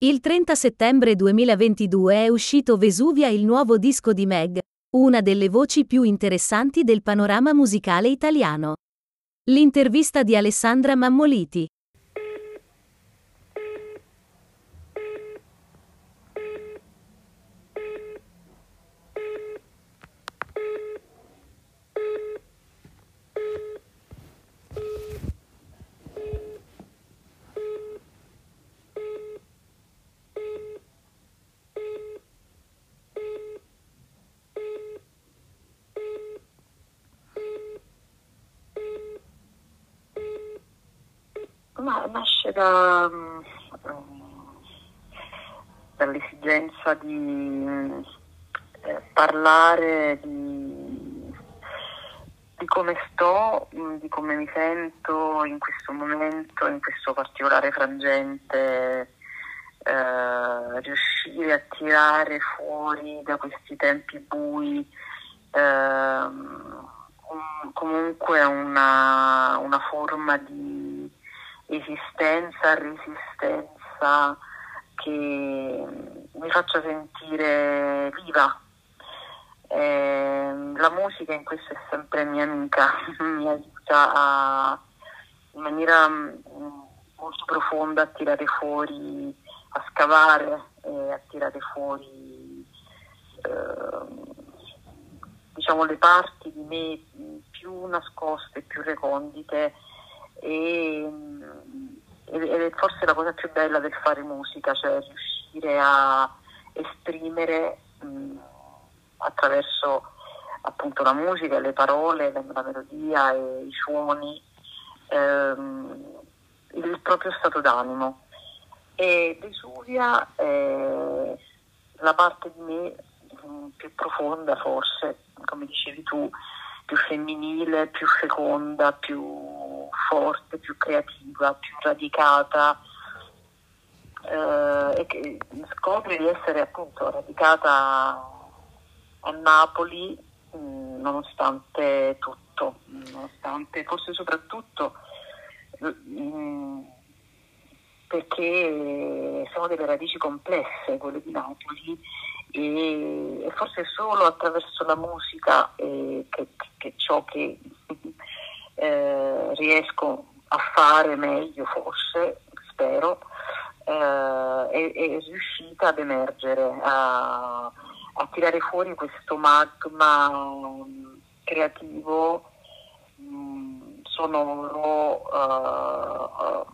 Il 30 settembre 2022 è uscito Vesuvia, il nuovo disco di Meg, una delle voci più interessanti del panorama musicale italiano. L'intervista di Alessandra Mammoliti. Ma nasce dall'esigenza di parlare di come sto, di come mi sento in questo momento, in questo particolare frangente, riuscire a tirare fuori da questi tempi bui comunque una forma di esistenza, resistenza che mi faccia sentire viva. La musica in questo è sempre mia amica, mi aiuta in maniera molto profonda a tirare fuori, a scavare e a tirare fuori diciamo le parti di me più nascoste, più recondite. Ed è forse la cosa più bella del fare musica, cioè riuscire a esprimere attraverso appunto la musica, le parole, la melodia e i suoni il proprio stato d'animo. E Vesuvia è la parte di me più profonda, forse, come dicevi tu, più femminile, più feconda, più forte, più creativa, più radicata, e che scopri di essere appunto radicata a Napoli, nonostante tutto, nonostante, forse soprattutto perché sono delle radici complesse quelle di Napoli, e forse solo attraverso la musica che ciò che riesco a fare meglio, forse, spero, è riuscita ad emergere, a tirare fuori questo magma creativo, sonoro,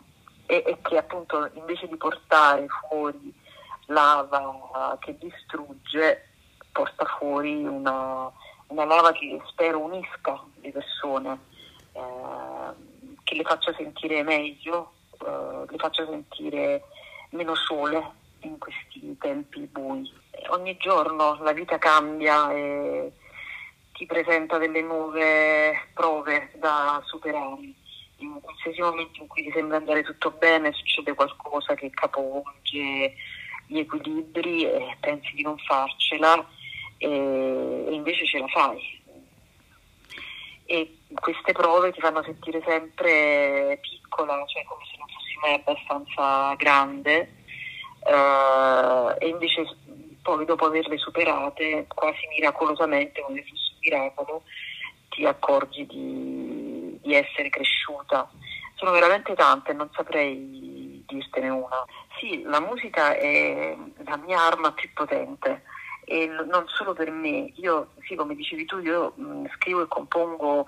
e che appunto invece di portare fuori lava che distrugge, porta fuori una lava che spero unisca le persone, che le faccia sentire meglio, le faccia sentire meno sole in questi tempi bui. Ogni giorno la vita cambia e ti presenta delle nuove prove da superare. In qualsiasi momento in cui ti sembra andare tutto bene, succede qualcosa che capovolge gli equilibri e pensi di non farcela, e invece ce la fai. E queste prove ti fanno sentire sempre piccola, cioè come se non fossi mai abbastanza grande, e invece poi, dopo averle superate quasi miracolosamente, come se fosse un miracolo, ti accorgi di essere cresciuta. Sono veramente tante, non saprei dirtene una. Sì, la musica è la mia arma più potente. E non solo per me, io sì, come dicevi tu, io scrivo e compongo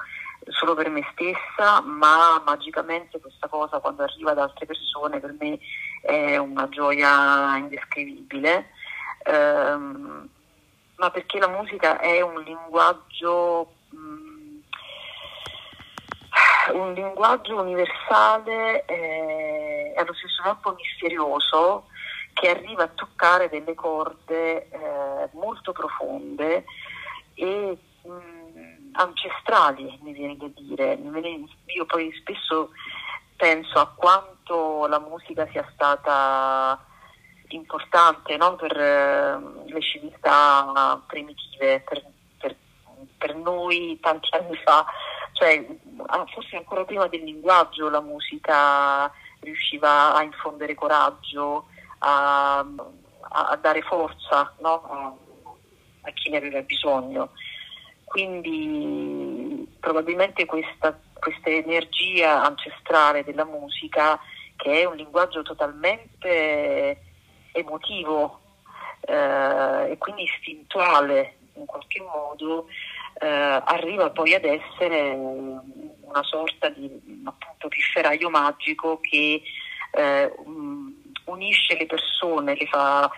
solo per me stessa, ma magicamente questa cosa, quando arriva da altre persone, per me è una gioia indescrivibile, ma perché la musica è un linguaggio universale e allo stesso tempo misterioso, che arriva a toccare delle corde molto profonde e ancestrali, mi viene da dire. Io poi spesso penso a quanto la musica sia stata importante, no? Per le civiltà primitive, per noi tanti anni fa, cioè forse ancora prima del linguaggio la musica riusciva a infondere coraggio, a dare forza, no? A chi ne aveva bisogno. Quindi probabilmente questa energia ancestrale della musica, che è un linguaggio totalmente emotivo e quindi istintuale in qualche modo, arriva poi ad essere una sorta di, appunto, pifferaio magico che unisce le persone, le fa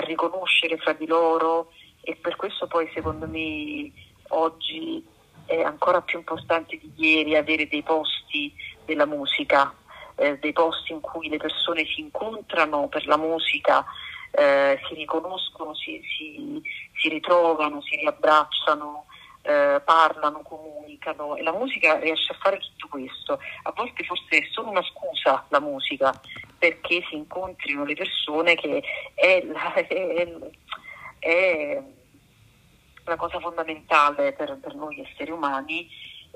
riconoscere fra di loro, e per questo poi secondo me oggi è ancora più importante di ieri avere dei posti della musica, dei posti in cui le persone si incontrano per la musica, si riconoscono, si ritrovano, si riabbracciano, parlano, comunicano, e la musica riesce a fare tutto questo. A volte forse è solo una scusa la musica perché si incontrino le persone, che è la cosa fondamentale per noi esseri umani,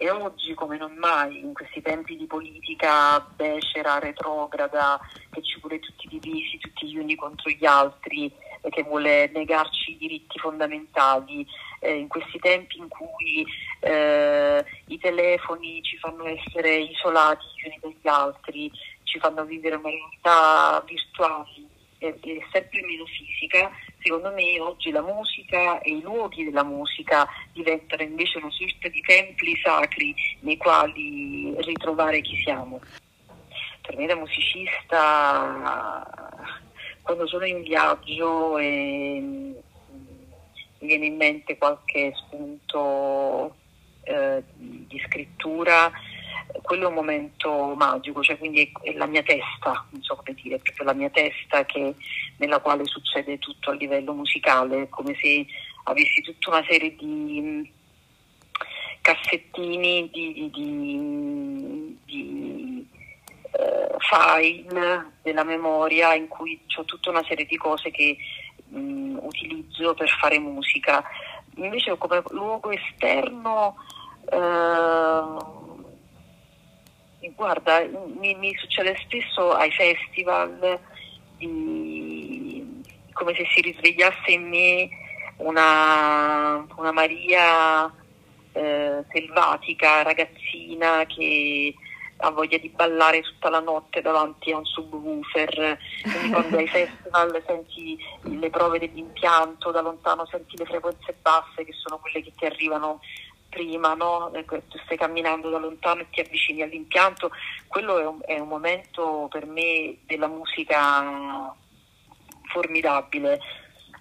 e oggi come non mai, in questi tempi di politica becera, retrograda, che ci vuole tutti divisi, tutti gli uni contro gli altri, e che vuole negarci i diritti fondamentali, in questi tempi in cui i telefoni ci fanno essere isolati gli uni dagli altri, ci fanno vivere una realtà virtuale e sempre meno fisica, secondo me oggi la musica e i luoghi della musica diventano invece una sorta di templi sacri nei quali ritrovare chi siamo. Per me da musicista, quando sono in viaggio mi viene in mente qualche spunto di scrittura, quello è un momento magico, cioè quindi è la mia testa, non so come dire, è proprio la mia testa nella quale succede tutto a livello musicale, come se avessi tutta una serie di cassettini, di file della memoria in cui ho tutta una serie di cose che utilizzo per fare musica. Invece come luogo esterno, guarda, mi succede spesso ai festival, come se si risvegliasse in me una Maria selvatica, ragazzina, che ha voglia di ballare tutta la notte davanti a un subwoofer. Quindi quando ai festival senti le prove dell'impianto, da lontano senti le frequenze basse, che sono quelle che ti arrivano prima, no? Tu stai camminando da lontano e ti avvicini all'impianto. Quello è un momento per me della musica formidabile,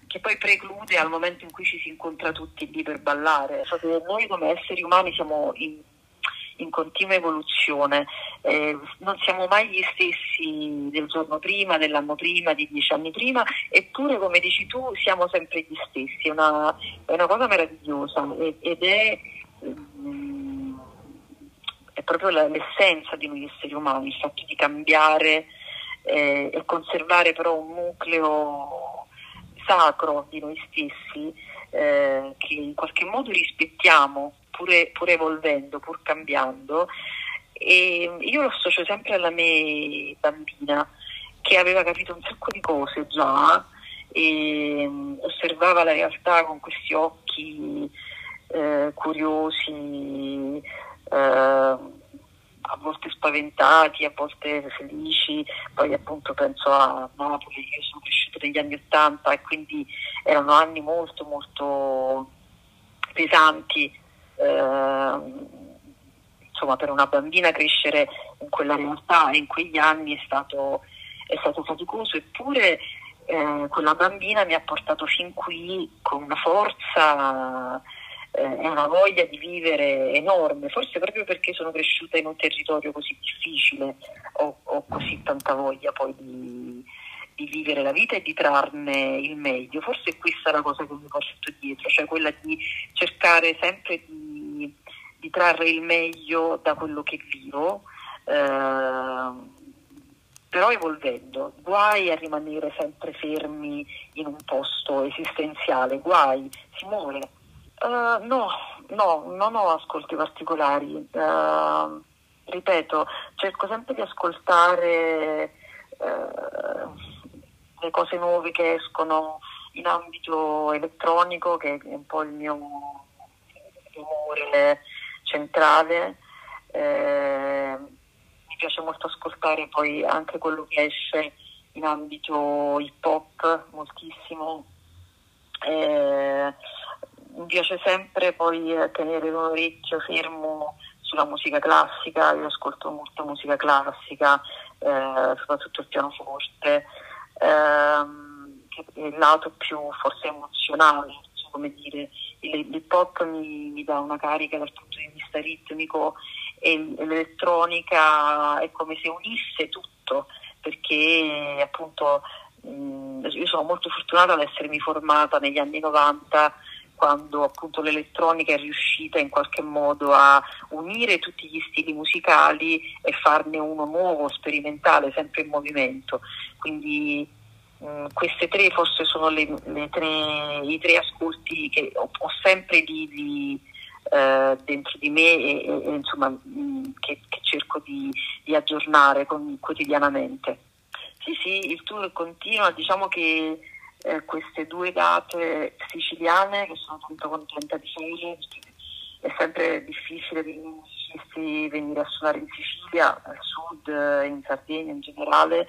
che poi preclude al momento in cui ci si incontra tutti lì per ballare. Noi come esseri umani siamo in continua evoluzione, non siamo mai gli stessi del giorno prima, dell'anno prima, di 10 anni prima, eppure, come dici tu, siamo sempre gli stessi. È una cosa meravigliosa, ed è proprio l'essenza di noi esseri umani, il fatto di cambiare e conservare però un nucleo sacro di noi stessi, che in qualche modo rispettiamo, pur evolvendo, pur cambiando. E io lo associo sempre alla mia bambina, che aveva capito un sacco di cose già, e osservava la realtà con questi occhi curiosi, a volte spaventati, a volte felici. Poi appunto penso a Napoli, io sono cresciuta negli anni '80, e quindi erano anni molto molto pesanti. Insomma, per una bambina crescere in quella realtà in quegli anni è stato faticoso, eppure quella bambina mi ha portato fin qui con una forza e una voglia di vivere enorme, forse proprio perché sono cresciuta in un territorio così difficile, ho così tanta voglia poi di vivere la vita e di trarne il meglio. Forse questa è la cosa che mi porto dietro, cioè quella di cercare sempre di trarre il meglio da quello che vivo, però evolvendo. Guai a rimanere sempre fermi in un posto esistenziale, guai, si muore. No, non ho ascolti particolari, ripeto, cerco sempre di ascoltare le cose nuove che escono in ambito elettronico, che è un po' il mio umore centrale. Mi piace molto ascoltare poi anche quello che esce in ambito hip hop, moltissimo. Mi piace sempre poi tenere un orecchio fermo sulla musica classica. Io ascolto molta musica classica, soprattutto il pianoforte, che è il lato più forse emozionale, come dire. L'hip hop mi dà una carica dal punto di vista ritmico, e l'elettronica è come se unisse tutto, perché appunto io sono molto fortunata ad essermi formata negli anni 90, quando appunto l'elettronica è riuscita in qualche modo a unire tutti gli stili musicali e farne uno nuovo, sperimentale, sempre in movimento. Quindi queste tre forse sono i tre ascolti che ho sempre dentro di me, e insomma che cerco di aggiornare quotidianamente. Sì, il tour continua, diciamo che queste due date siciliane, che sono molto contenta di fare, è sempre difficile per i musicisti venire a suonare in Sicilia, al sud, in Sardegna in generale.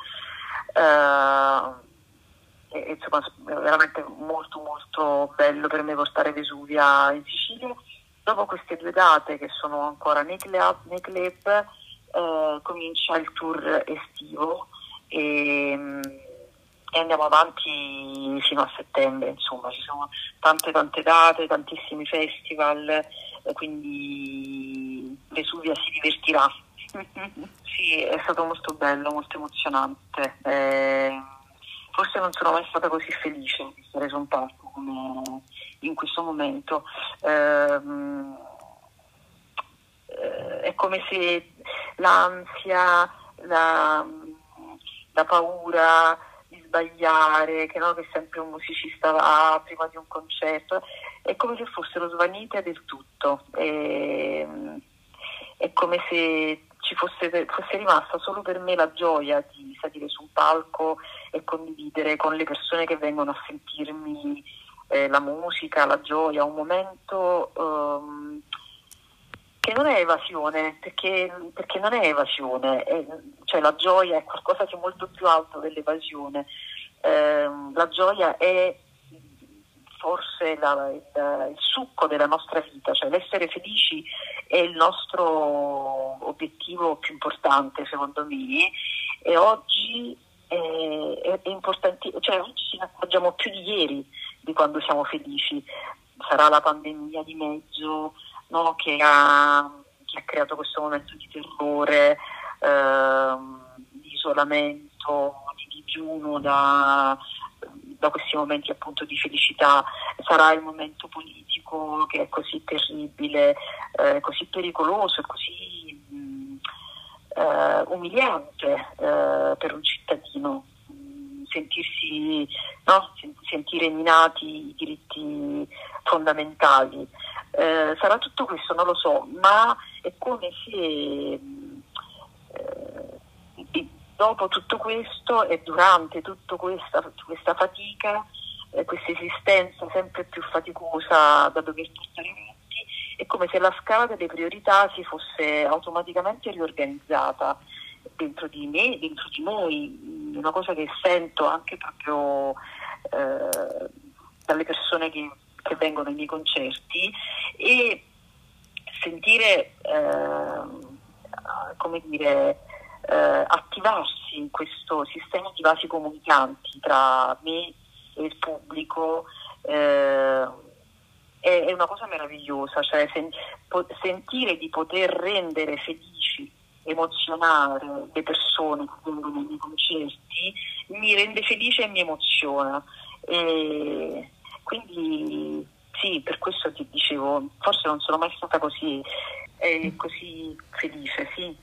E insomma è veramente molto molto bello per me portare Vesuvia in Sicilia. Dopo queste due date, che sono ancora nei club, comincia il tour estivo e andiamo avanti fino a settembre, insomma ci sono tante date, tantissimi festival, quindi Vesuvia si divertirà. Sì, è stato molto bello, molto emozionante. Forse non sono mai stata così felice di stare su un palco come in questo momento. È come se l'ansia, la paura di sbagliare, che sempre un musicista ha prima di un concerto, è come se fossero svanite del tutto. È come se ci fosse rimasta solo per me la gioia di salire su un palco e condividere con le persone che vengono a sentirmi la musica, la gioia, un momento che non è evasione, perché non è evasione, cioè la gioia è qualcosa che è molto più alto dell'evasione. La gioia è forse il succo della nostra vita, cioè l'essere felici è il nostro obiettivo più importante, secondo me, e oggi è importante, cioè oggi ci accorgiamo più di ieri di quando siamo felici. Sarà la pandemia di mezzo, no? che ha creato questo momento di terrore, di isolamento, di digiuno da questi momenti appunto di felicità. Sarà il momento politico che è così terribile, così pericoloso, così umiliante per un cittadino, sentire minati i diritti fondamentali. Sarà tutto questo, non lo so, ma è come se dopo tutto questo e durante tutta questa fatica, questa esistenza sempre più faticosa da dover portare avanti, è come se la scala delle priorità si fosse automaticamente riorganizzata dentro di me, dentro di noi. Una cosa che sento anche proprio dalle persone che vengono ai miei concerti, e sentire, come dire, attivarsi in questo sistema di vasi comunicanti tra me e il pubblico è una cosa meravigliosa, cioè sentire di poter rendere felici, emozionare le persone che vengono nei concerti mi rende felice e mi emoziona, e quindi sì, per questo ti dicevo, forse non sono mai stata così felice, sì.